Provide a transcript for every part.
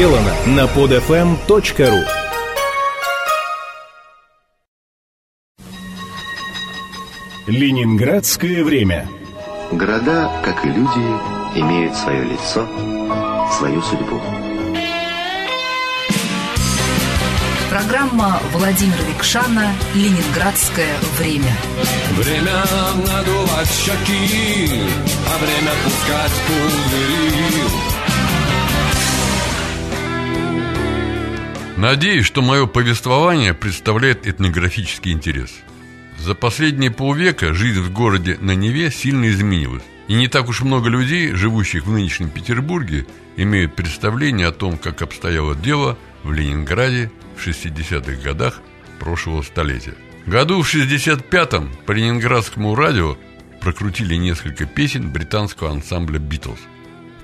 Сделано на podfm.ru. Ленинградское время. Города, как и люди, имеют свое лицо, свою судьбу. Программа Владимира Рекшана «Ленинградское время». Время надувать щеки, а время пускать пузыри. Надеюсь, что мое повествование представляет этнографический интерес. За последние полвека жизнь в городе на Неве сильно изменилась. И не так уж много людей, живущих в нынешнем Петербурге, имеют представление о том, как обстояло дело в Ленинграде в 60-х годах прошлого столетия. Году в 65-м по ленинградскому радио прокрутили несколько песен британского ансамбля «Битлз».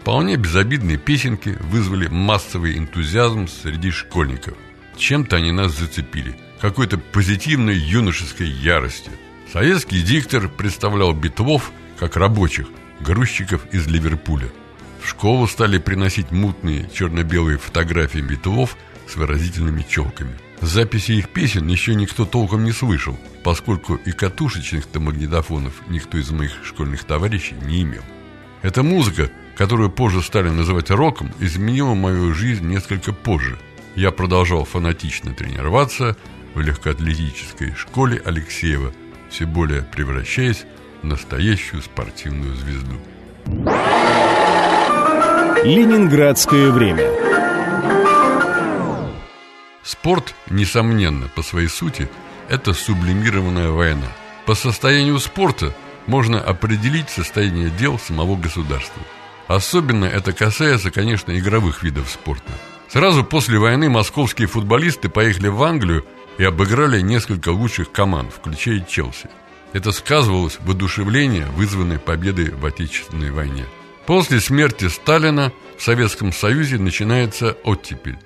Вполне безобидные песенки вызвали массовый энтузиазм среди школьников. Чем-то они нас зацепили. Какой-то позитивной юношеской яростью. Советский диктор представлял битлов как рабочих, грузчиков из Ливерпуля. В школу стали приносить мутные черно-белые фотографии битлов с выразительными челками. Записи их песен еще никто толком не слышал, поскольку и катушечных-то магнитофонов никто из моих школьных товарищей не имел. Эта музыка, которую позже стали называть роком, изменила мою жизнь несколько позже. Я продолжал фанатично тренироваться в легкоатлетической школе Алексеева, все более превращаясь в настоящую спортивную звезду. Ленинградское время. Спорт, несомненно, по своей сути, это сублимированная война. По состоянию спорта можно определить состояние дел самого государства. Особенно это касается, конечно, игровых видов спорта. Сразу после войны московские футболисты поехали в Англию и обыграли несколько лучших команд, включая Челси. Это сказывалось воодушевление, вызванное победой в Отечественной войне. После смерти Сталина в Советском Союзе начинается оттепель,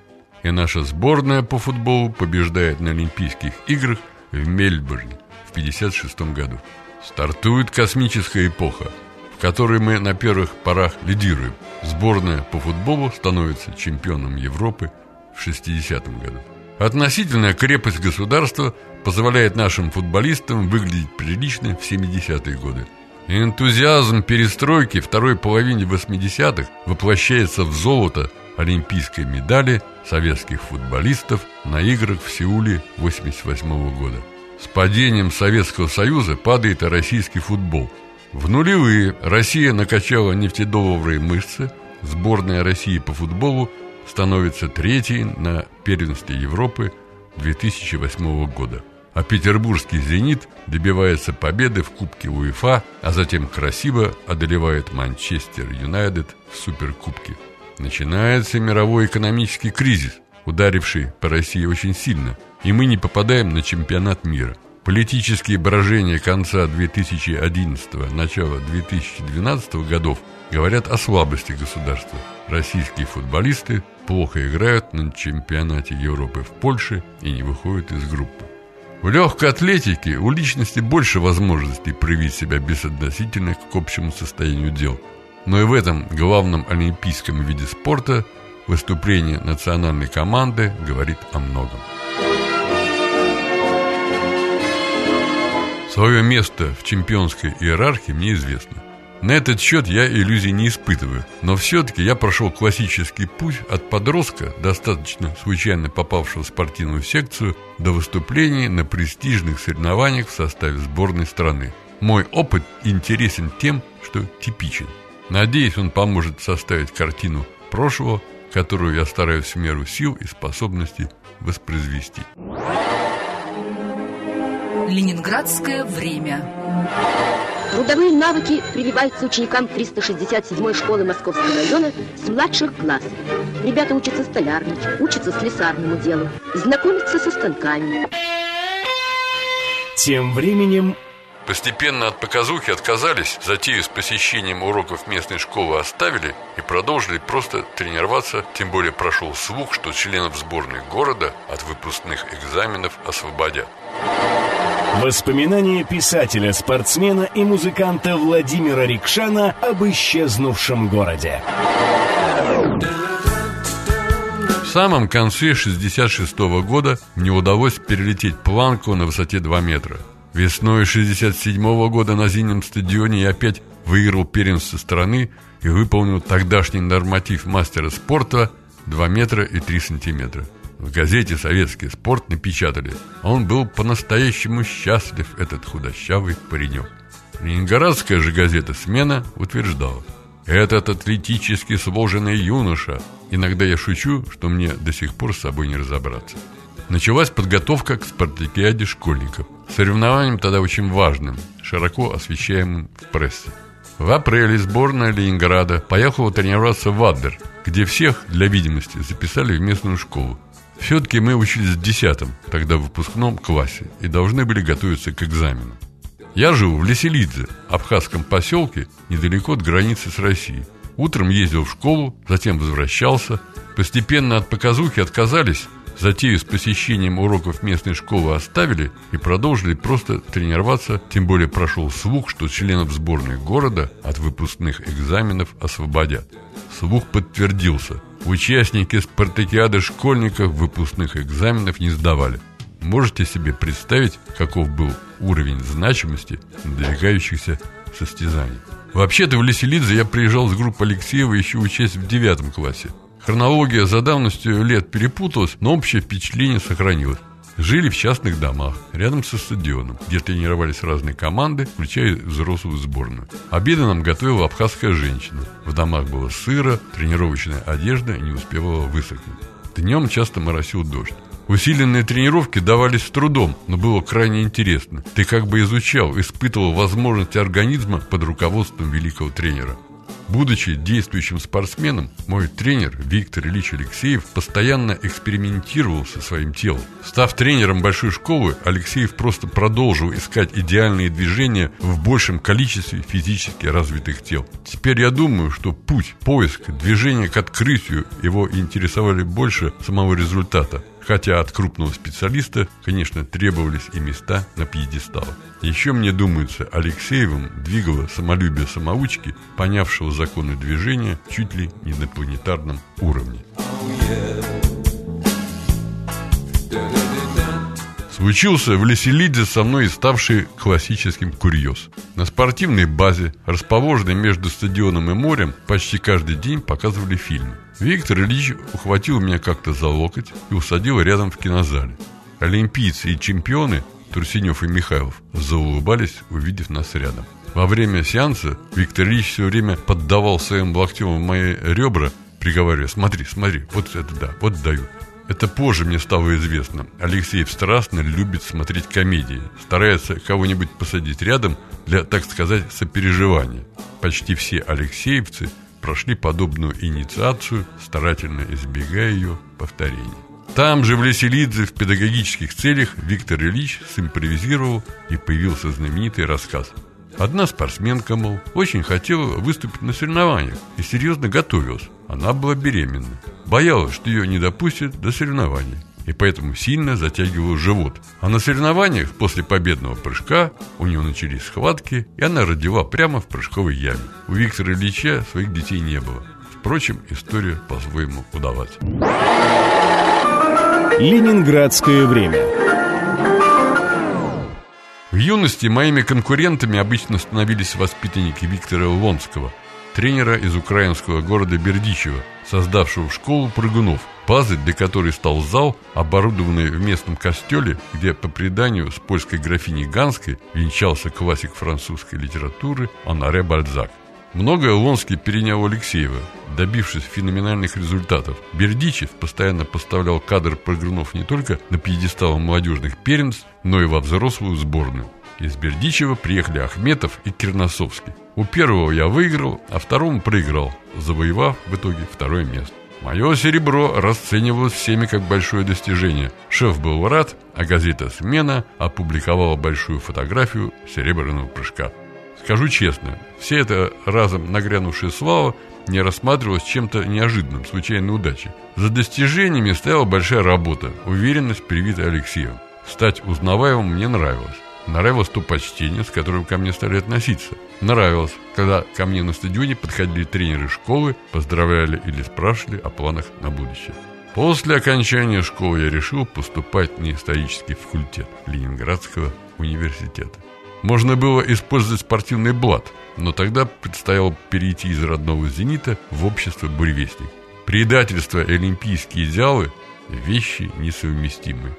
и наша сборная по футболу побеждает на Олимпийских играх в Мельбурне в 1956 году. Стартует космическая эпоха, в которой мы на первых порах лидируем. Сборная по футболу становится чемпионом Европы в 1960 году. Относительная крепость государства позволяет нашим футболистам выглядеть прилично в 70-е годы. Энтузиазм перестройки второй половины 80-х воплощается в золото олимпийской медали советских футболистов на играх в Сеуле 1988 года. С падением Советского Союза падает и российский футбол. В нулевые Россия накачала нефтедолларовые мышцы, сборная России по футболу становится третьей на первенстве Европы 2008 года. А петербургский «Зенит» добивается победы в Кубке УЕФА, а затем красиво одолевает Манчестер Юнайтед в Суперкубке. Начинается мировой экономический кризис, ударивший по России очень сильно, и мы не попадаем на чемпионат мира. Политические брожения конца 2011-го, начала 2012-го годов говорят о слабости государства. Российские футболисты плохо играют на чемпионате Европы в Польше и не выходят из группы. В легкой атлетике у личности больше возможностей проявить себя безотносительно к общему состоянию дел. Но и в этом главном олимпийском виде спорта выступление национальной команды говорит о многом. Свое место в чемпионской иерархии мне известно. На этот счет я иллюзий не испытываю, но все-таки я прошел классический путь от подростка, достаточно случайно попавшего в спортивную секцию, до выступлений на престижных соревнованиях в составе сборной страны. Мой опыт интересен тем, что типичен. Надеюсь, он поможет составить картину прошлого, которую я стараюсь в меру сил и способностей воспроизвести. Ленинградское время. Трудовые навыки прививаются ученикам 367-й школы Московского района с младших классов. Ребята учатся столярничать, учатся слесарному делу, знакомятся со станками. Тем временем постепенно от показухи отказались, затею с посещением уроков местной школы оставили и продолжили просто тренироваться, тем более прошел слух, что членов сборной города от выпускных экзаменов освободят. Воспоминания писателя, спортсмена и музыканта Владимира Рекшана об исчезнувшем городе. самом конце 1966 года мне удалось перелететь планку на высоте 2 метра. Весной 1967 года на зимнем стадионе я опять выиграл первенство страны и выполнил тогдашний норматив мастера спорта 2 метра и 3 сантиметра. В газете «Советский спорт» напечатали: он был по-настоящему счастлив, этот худощавый паренек. Ленинградская же газета «Смена» утверждала: этот атлетически сложенный юноша. Иногда я шучу, что мне до сих пор с собой не разобраться. Началась подготовка к спартакиаде школьников, соревнованием тогда очень важным, широко освещаемым в прессе. В апреле сборная Ленинграда поехала тренироваться в Адлер, где всех, для видимости, записали в местную школу. Все-таки мы учились в 10-м, тогда в выпускном классе, и должны были готовиться к экзамену. Я жил в Леселидзе, абхазском поселке, недалеко от границы с Россией. Утром ездил в школу, затем возвращался. Постепенно от показухи отказались, затею с посещением уроков местной школы оставили и продолжили просто тренироваться, тем более прошел слух, что членов сборной города от выпускных экзаменов освободят. Слух подтвердился. Участники спартакиады школьников выпускных экзаменов не сдавали. Можете себе представить, каков был уровень значимости надвигающихся состязаний. Вообще-то в Леселидзе я приезжал с группы Алексеева еще учась в 9 классе. Хронология за давностью лет перепуталась, но общее впечатление сохранилось. Жили в частных домах, рядом со стадионом, где тренировались разные команды, включая взрослую сборную. Обеды нам готовила абхазская женщина. В домах было сыро, тренировочная одежда не успевала высохнуть. Днем часто моросил дождь. Усиленные тренировки давались с трудом, но было крайне интересно. Ты как бы изучал, испытывал возможности организма под руководством великого тренера. Будучи действующим спортсменом, мой тренер Виктор Ильич Алексеев постоянно экспериментировал со своим телом. Став тренером большой школы, Алексеев просто продолжил искать идеальные движения в большем количестве физически развитых тел. Теперь я думаю, что путь, поиск, движение к открытию его интересовали больше самого результата. Хотя от крупного специалиста, конечно, требовались и места на пьедесталах. Еще, мне думается, Алексеевым двигало самолюбие самоучки, понявшего законы движения чуть ли не на планетарном уровне. Случился в Леселидзе со мной и ставший классическим курьез. На спортивной базе, расположенной между стадионом и морем, почти каждый день показывали фильмы. Виктор Ильич ухватил меня как-то за локоть и усадил рядом в кинозале. Олимпийцы и чемпионы, Турсенев и Михайлов, заулыбались, увидев нас рядом. Во время сеанса Виктор Ильич все время поддавал своим локтем в мои ребра, приговаривая: «Смотри, смотри, вот это да, вот даю». Это позже мне стало известно. Алексеев страстно любит смотреть комедии, старается кого-нибудь посадить рядом для, так сказать, сопереживания. Почти все алексеевцы прошли подобную инициацию, старательно избегая ее повторений. Там же в Леселидзе в педагогических целях Виктор Ильич симпровизировал, и появился знаменитый рассказ. Одна спортсменка, мол, очень хотела выступить на соревнованиях и серьезно готовилась. Она была беременна. Боялась, что ее не допустят до соревнований, и поэтому сильно затягивала живот. А на соревнованиях после победного прыжка у нее начались схватки, и она родила прямо в прыжковой яме. У Виктора Ильича своих детей не было. Впрочем, история по-своему удалась. Ленинградское время. В юности моими конкурентами обычно становились воспитанники Виктора Лонского, тренера из украинского города Бердичева, создавшего школу прыгунов, базой для которой стал зал, оборудованный в местном костеле, где по преданию с польской графиней Ганской венчался классик французской литературы Оноре Бальзак. Многое Лонский перенял у Алексеева, добившись феноменальных результатов. Бердичев постоянно поставлял кадр прыгунов не только на пьедестал молодежных первенств, но и во взрослую сборную. Из Бердичева приехали Ахметов и Керносовский. У первого я выиграл, а второму проиграл, завоевав в итоге 2-е место. Мое серебро расценивалось всеми как большое достижение. Шеф был рад, а газета «Смена» опубликовала большую фотографию серебряного прыжка. Скажу честно, вся эта разом нагрянувшая слава не рассматривалась чем-то неожиданным, случайной удачей. За достижениями стояла большая работа, уверенность, привитая Алексеевым. Стать узнаваемым мне нравилось. Нравилось то почтение, с которым ко мне стали относиться. Нравилось, когда ко мне на стадионе подходили тренеры школы, поздравляли или спрашивали о планах на будущее. После окончания школы я решил поступать на исторический факультет Ленинградского университета. Можно было использовать спортивный блат, но тогда предстояло перейти из родного «Зенита» в общество «Буревестник». Предательство и олимпийские идеалы – вещи несовместимые.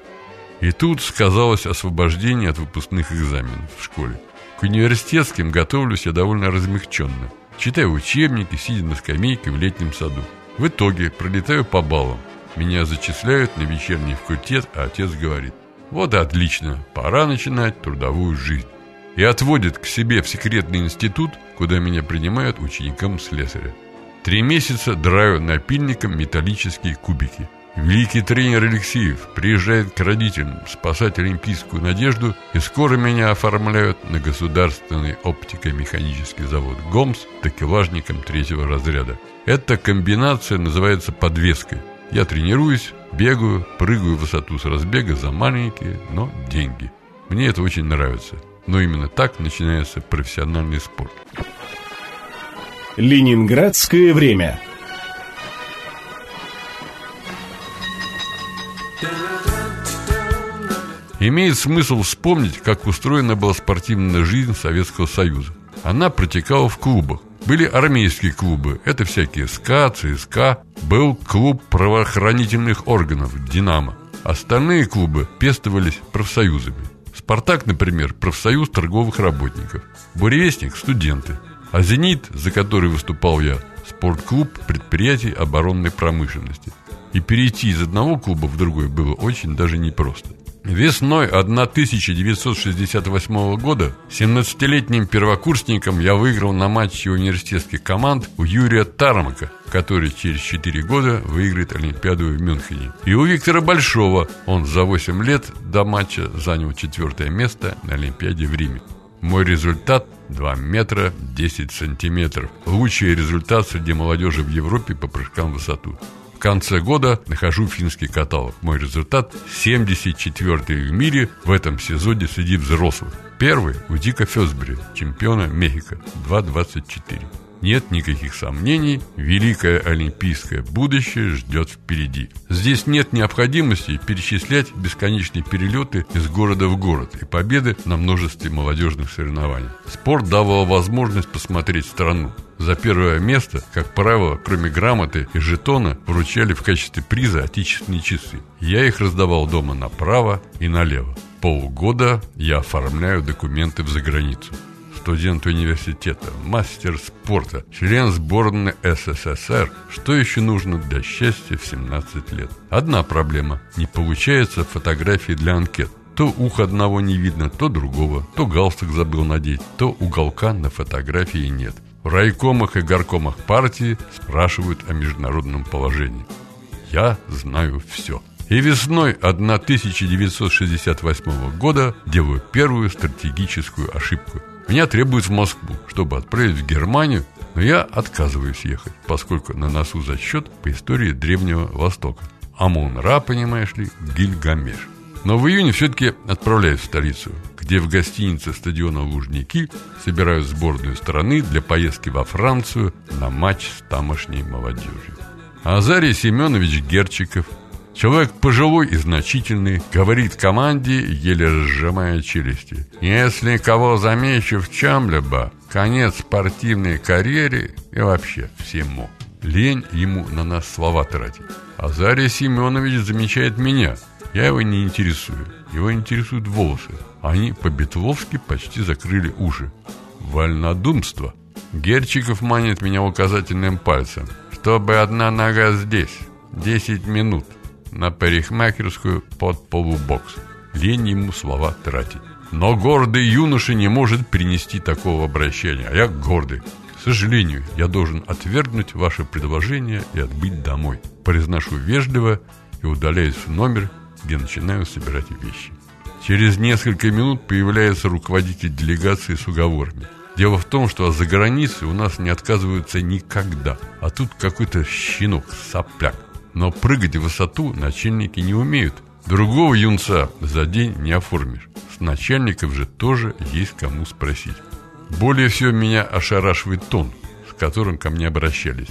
И тут сказалось освобождение от выпускных экзаменов в школе. К университетским готовлюсь я довольно размягченно, читаю учебники, сидя на скамейке в летнем саду. В итоге пролетаю по баллам. Меня зачисляют на вечерний факультет, а отец говорит: «Вот и отлично, пора начинать трудовую жизнь». И отводит к себе в секретный институт, куда меня принимают учеником слесаря. 3 месяца драю напильником металлические кубики. Великий тренер Алексеев приезжает к родителям спасать олимпийскую надежду, и скоро меня оформляют на государственный оптико-механический завод ГОМЗ такелажником 3-го разряда. Эта комбинация называется подвеской. Я тренируюсь, бегаю, прыгаю в высоту с разбега за маленькие, но деньги. Мне это очень нравится. Но именно так начинается профессиональный спорт. Ленинградское время. Имеет смысл вспомнить, как устроена была спортивная жизнь Советского Союза. Она протекала в клубах. Были армейские клубы, это всякие СКА, ЦСКА. Был клуб правоохранительных органов «Динамо». Остальные клубы пестовались профсоюзами. «Спартак», например, профсоюз торговых работников. «Буревестник» – студенты. А «Зенит», за который выступал я, спортклуб предприятий оборонной промышленности. И перейти из одного клуба в другой было очень даже непросто. Весной 1968 года 17-летним первокурсником я выиграл на матче университетских команд у Юрия Тармака, который через 4 года выиграет Олимпиаду в Мюнхене, и у Виктора Большого, он за 8 лет до матча занял 4-е место на Олимпиаде в Риме. Мой результат – 2 метра 10 сантиметров. Лучший результат среди молодежи в Европе по прыжкам в высоту. В конце года нахожу финский каталог. Мой результат – 74-й в мире в этом сезоне среди взрослых. Первый у Дика Фёсбери, чемпиона Мехико, 2.24. Нет никаких сомнений, великое олимпийское будущее ждет впереди. Здесь нет необходимости перечислять бесконечные перелеты из города в город и победы на множестве молодежных соревнований. Спорт давал возможность посмотреть страну. За 1-е место, как правило, кроме грамоты и жетона, вручали в качестве приза отечественные часы. Я их раздавал дома направо и налево. Полгода я оформляю документы в заграницу. Студент университета, мастер спорта, член сборной СССР. Что еще нужно для счастья в 17 лет? Одна проблема. Не получается фотографии для анкет. То ухо одного не видно, то другого. То галстук забыл надеть, то уголка на фотографии нет. В райкомах и горкомах партии спрашивают о международном положении. Я знаю все. И весной 1968 года делаю первую стратегическую ошибку. Меня требуют в Москву, чтобы отправить в Германию, но я отказываюсь ехать, поскольку на носу зачет по истории Древнего Востока. Амон-Ра, понимаешь ли, Гильгамеш. Но в июне все-таки отправляюсь в столицу, где в гостинице стадиона «Лужники» собирают сборную страны для поездки во Францию на матч с тамошней молодежью. Азарий Семенович Герчиков, человек пожилой и значительный, говорит команде, еле разжимая челюсти: «Если кого замечу в чем-либо, конец спортивной карьере и вообще всему». Лень ему на нас слова тратить. Азарий Семенович замечает меня. Я его не интересую. Его интересуют волосы. Они по-битловски почти закрыли уши. Вольнодумство. Герчиков манит меня указательным пальцем. «Чтобы одна нога здесь. 10 минут. На парикмахерскую под полубокс». Лень ему слова тратить. Но гордый юноша не может принести такого обращения. А я гордый. «К сожалению, я должен отвергнуть ваше предложение и отбыть домой». Произношу вежливо и удаляюсь в номер, где начинаю собирать вещи. Через несколько минут появляется руководитель делегации с уговорами. Дело в том, что за границей у нас не отказываются никогда. А тут какой-то щенок, сопляк. Но прыгать в высоту начальники не умеют. Другого юнца за день не оформишь. С начальников же тоже есть кому спросить. Более всего меня ошарашивает тон, с которым ко мне обращались.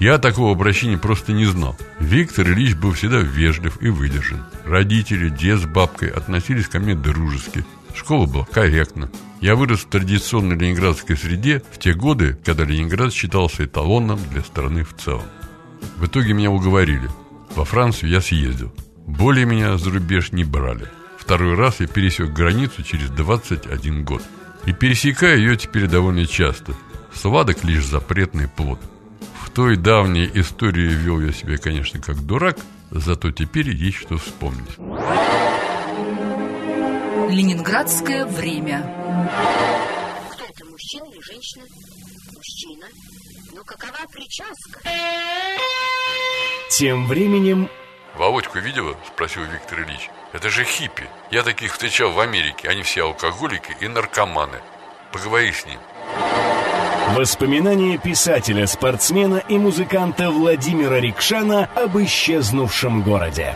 Я такого обращения просто не знал. Виктор Ильич был всегда вежлив и выдержан. Родители, дед с бабкой относились ко мне дружески. Школа была корректна. Я вырос в традиционной ленинградской среде в те годы, когда Ленинград считался эталоном для страны в целом. В итоге меня уговорили. Во Францию я съездил. Более меня за рубеж не брали. Второй раз я пересек границу через 21 год. И пересекаю ее теперь довольно часто. Сладок лишь запретный плод. В той давней истории вел я себя, конечно, как дурак, зато теперь есть что вспомнить. Ленинградское время. Кто это, мужчина или женщина? Мужчина. Ну, какова прическа? Тем временем... Володьку видела? Спросил Виктор Ильич. Это же хиппи. Я таких встречал в Америке. Они все алкоголики и наркоманы. Поговори с ним. Воспоминания писателя, спортсмена и музыканта Владимира Рекшана об исчезнувшем городе.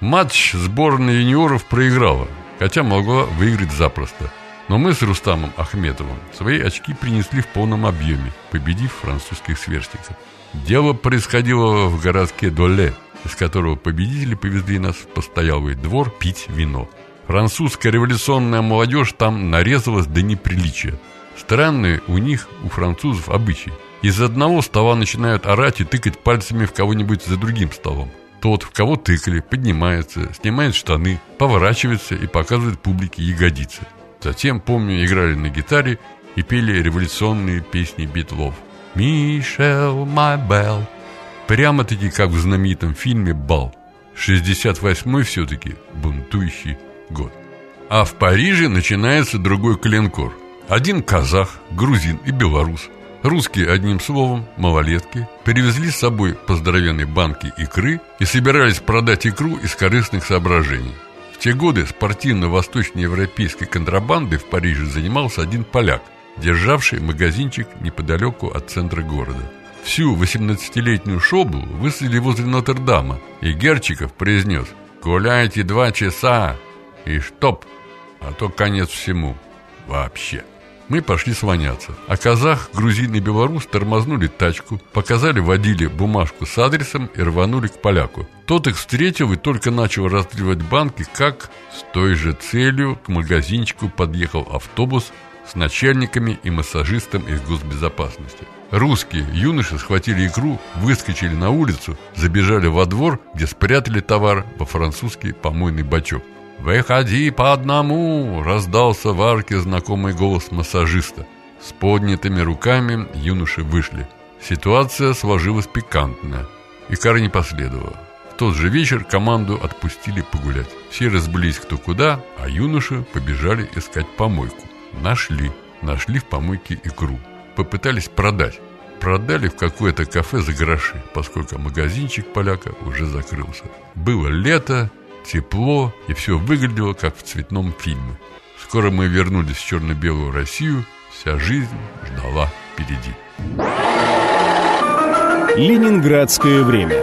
Матч сборная юниоров проиграла, хотя могла выиграть запросто. Но мы с Рустамом Ахметовым свои очки принесли в полном объеме, победив французских сверстников. Дело происходило в городке Доле, из которого победители повезли нас в постоялый двор пить вино. Французская революционная молодежь там нарезалась до неприличия. Странные у них, у французов, обычаи. Из одного стола начинают орать и тыкать пальцами в кого-нибудь за другим столом. Тот, в кого тыкали, поднимается, снимает штаны, поворачивается и показывает публике ягодицы. Затем, помню, играли на гитаре и пели революционные песни Битлов. «Мишел, май белл». Прямо-таки, как в знаменитом фильме «Бал». 68-й все-таки бунтующий год. А в Париже начинается другой коленкор. Один казах, грузин и белорус. Русские, одним словом, малолетки, перевезли с собой по здоровенной банке икры и собирались продать икру из корыстных соображений. В те годы спортивно-восточноевропейской контрабандой в Париже занимался один поляк, державший магазинчик неподалеку от центра города. Всю 18-летнюю шобу высадили возле Нотр-Дама, и Герчиков произнес: «Гуляйте 2 часа, и чтоб, а то конец всему. Вообще». Мы пошли слоняться. А казах, грузин и белорус тормознули тачку, показали водиле бумажку с адресом и рванули к поляку. Тот их встретил и только начал разливать банки, как с той же целью к магазинчику подъехал автобус с начальниками и массажистом из госбезопасности. Русские юноши схватили икру, выскочили на улицу, забежали во двор, где спрятали товар во французский помойный бачок. «Выходи по одному!» – раздался в арке знакомый голос массажиста. С поднятыми руками юноши вышли. Ситуация сложилась пикантная. Икра не последовала. В тот же вечер команду отпустили погулять. Все разбрелись кто куда, а юноши побежали искать помойку. Нашли. Нашли в помойке икру. Попытались продать. Продали в какое-то кафе за гроши, поскольку магазинчик поляка уже закрылся. Было лето, тепло, и все выглядело, как в цветном фильме. Скоро мы вернулись в черно-белую Россию. Вся жизнь ждала впереди. Ленинградское время.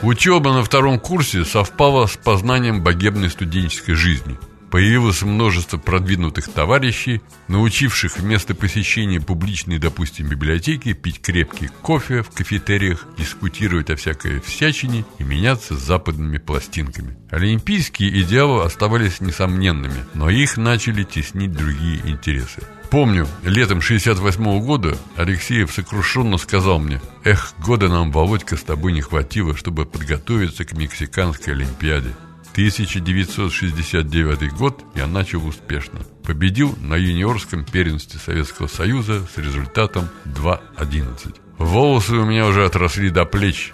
Учеба на втором курсе совпала с познанием богемной студенческой жизни. Появилось множество продвинутых товарищей, научивших вместо посещения публичной, допустим, библиотеки, пить крепкий кофе в кафетериях, дискутировать о всякой всячине и меняться с западными пластинками. Олимпийские идеалы оставались несомненными, но их начали теснить другие интересы. Помню, летом 68 года Алексеев сокрушенно сказал мне: «Эх, года нам, Володька, с тобой не хватило, чтобы подготовиться к Мексиканской Олимпиаде». 1969 год я начал успешно. Победил на юниорском первенстве Советского Союза с результатом 2:11. Волосы у меня уже отросли до плеч.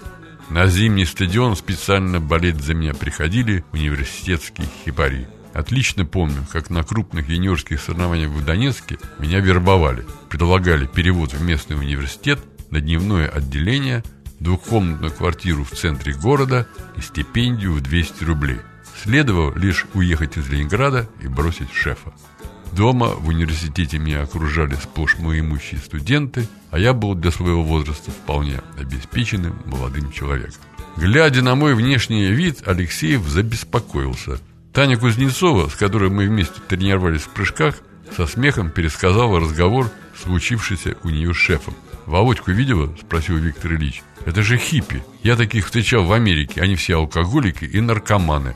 На зимний стадион специально болеть за меня приходили университетские хипари. Отлично помню, как на крупных юниорских соревнованиях в Донецке меня вербовали. Предлагали перевод в местный университет, на дневное отделение, двухкомнатную квартиру в центре города и стипендию в 200 рублей. Следовало лишь уехать из Ленинграда и бросить шефа. Дома в университете меня окружали сплошь малоимущие студенты, а я был для своего возраста вполне обеспеченным молодым человеком. Глядя на мой внешний вид, Алексеев забеспокоился. Таня Кузнецова, с которой мы вместе тренировались в прыжках, со смехом пересказала разговор, случившийся у нее с шефом. «Володьку видела?» – спросил Виктор Ильич. «Это же хиппи. Я таких встречал в Америке. Они все алкоголики и наркоманы.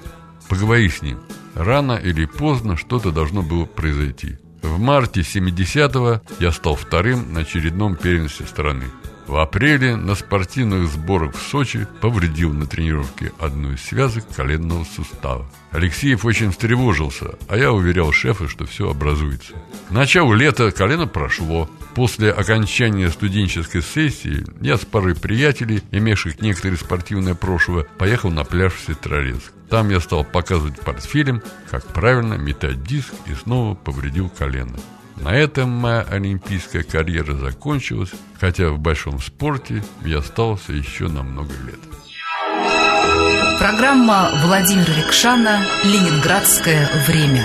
Поговори с ним». Рано или поздно что-то должно было произойти. В марте 70-го я стал вторым на очередном первенстве страны. В апреле на спортивных сборах в Сочи повредил на тренировке одну из связок коленного сустава. Алексеев очень встревожился, а я уверял шефа, что все образуется. К началу лета колено прошло. После окончания студенческой сессии я с парой приятелей, имевших некоторое спортивное прошлое, поехал на пляж в Сестрорецк. Там я стал показывать портфелем, как правильно метать диск, и снова повредил колено. На этом моя олимпийская карьера закончилась, хотя в большом спорте я остался еще на много лет. Программа Владимира Рекшана «Ленинградское время».